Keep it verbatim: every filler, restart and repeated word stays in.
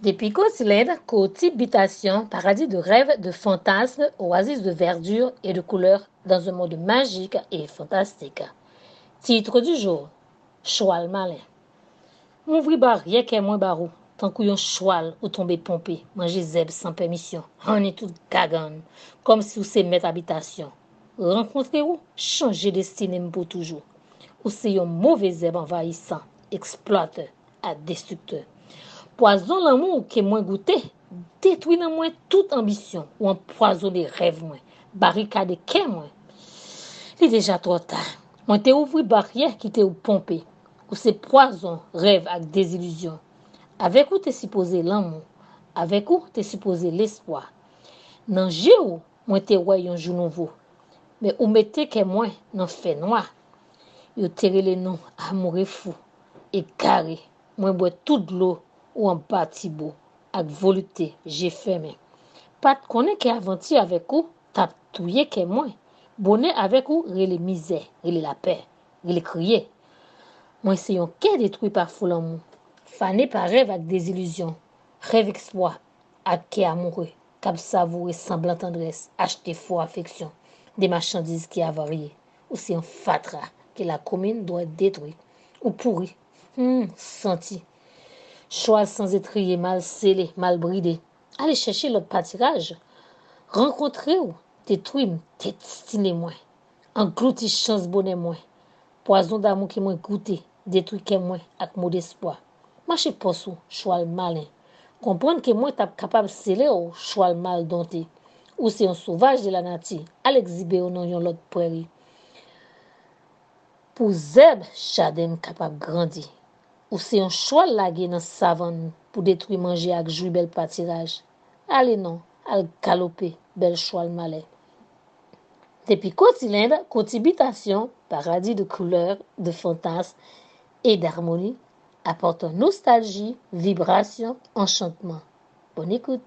Des picots célèbres qu'aux types bitations, paradis de rêves, de fantasmes, oasis de verdure et de couleurs dans un monde magique et fantastique. Titre du jour, Choual malin. Mon vrai barrière qu'est moins barou, tant qu'on choual ou tomber pompé, manger zèbre sans permission, on est tout gagan, comme si on se met habitation. Rencontrer ou changer destinée pour toujours. Ou c'est un mauvais zèbre envahissant, exploiteur, à destructeur. Poison l'amour qui moins goûté, détruit dans moi toute ambition ou empoisonne les rêves moi, barricade qu'est moi. Il est déjà trop tard. Moi t'ai ouvert barrière qui t'ai pompé ou c'est poison, rêve avec désillusion. Avec où t'es supposé l'amour, avec où t'es supposé l'espoir. Nan géo, moi t'ai voyé un jour nouveau. Mais où mettez qu'est moi nan fait noir. Yo tiré les noms amoureux fou et carré. Moi bois toute l'eau ou en partie beau, avec volupté, j'ai fermé. Pas de connaît qui aventure avec ou, t'as touillé qui moi. Bonnet avec ou, relé misère, relé la paix, relé crier. Moi, c'est un quai détruit par fou l'amour. Fané par rêve avec des illusions. Rêve exploit, avec qui amoureux, cap savouré semblant tendresse, acheté faux affection. Des marchandises qui avariées. Ou c'est un fatra que la commune doit détruire. Ou pourri, hum, senti. Choix sans étrier, mal scellé, mal bridé. Allez chercher l'autre pâtirage. Rencontrez-vous, détruis-moi, destinez-moi. Engloutis chance bonnet-moi. Poison d'amour qui m'a goûté, détruis-moi avec mot d'espoir. Marchez pas sous, choix malin. Comprendre que moi, t'es capable de sceller ou choix mal dompté. Ou c'est un sauvage de la nature. Allez exhiber au nom de l'autre prairie. Pour Zeb, Chadem capable de grandir. Ou c'est un choix lagué dans savane pour détruire manger avec jouer bel pâtirage. Allez non, al galoper, bel choix le malais. Depuis Côte-Cylindre, Côte-Habitation, paradis de couleurs, de fantasmes et d'harmonie, apporte nostalgie, vibration, enchantement. Bonne écoute.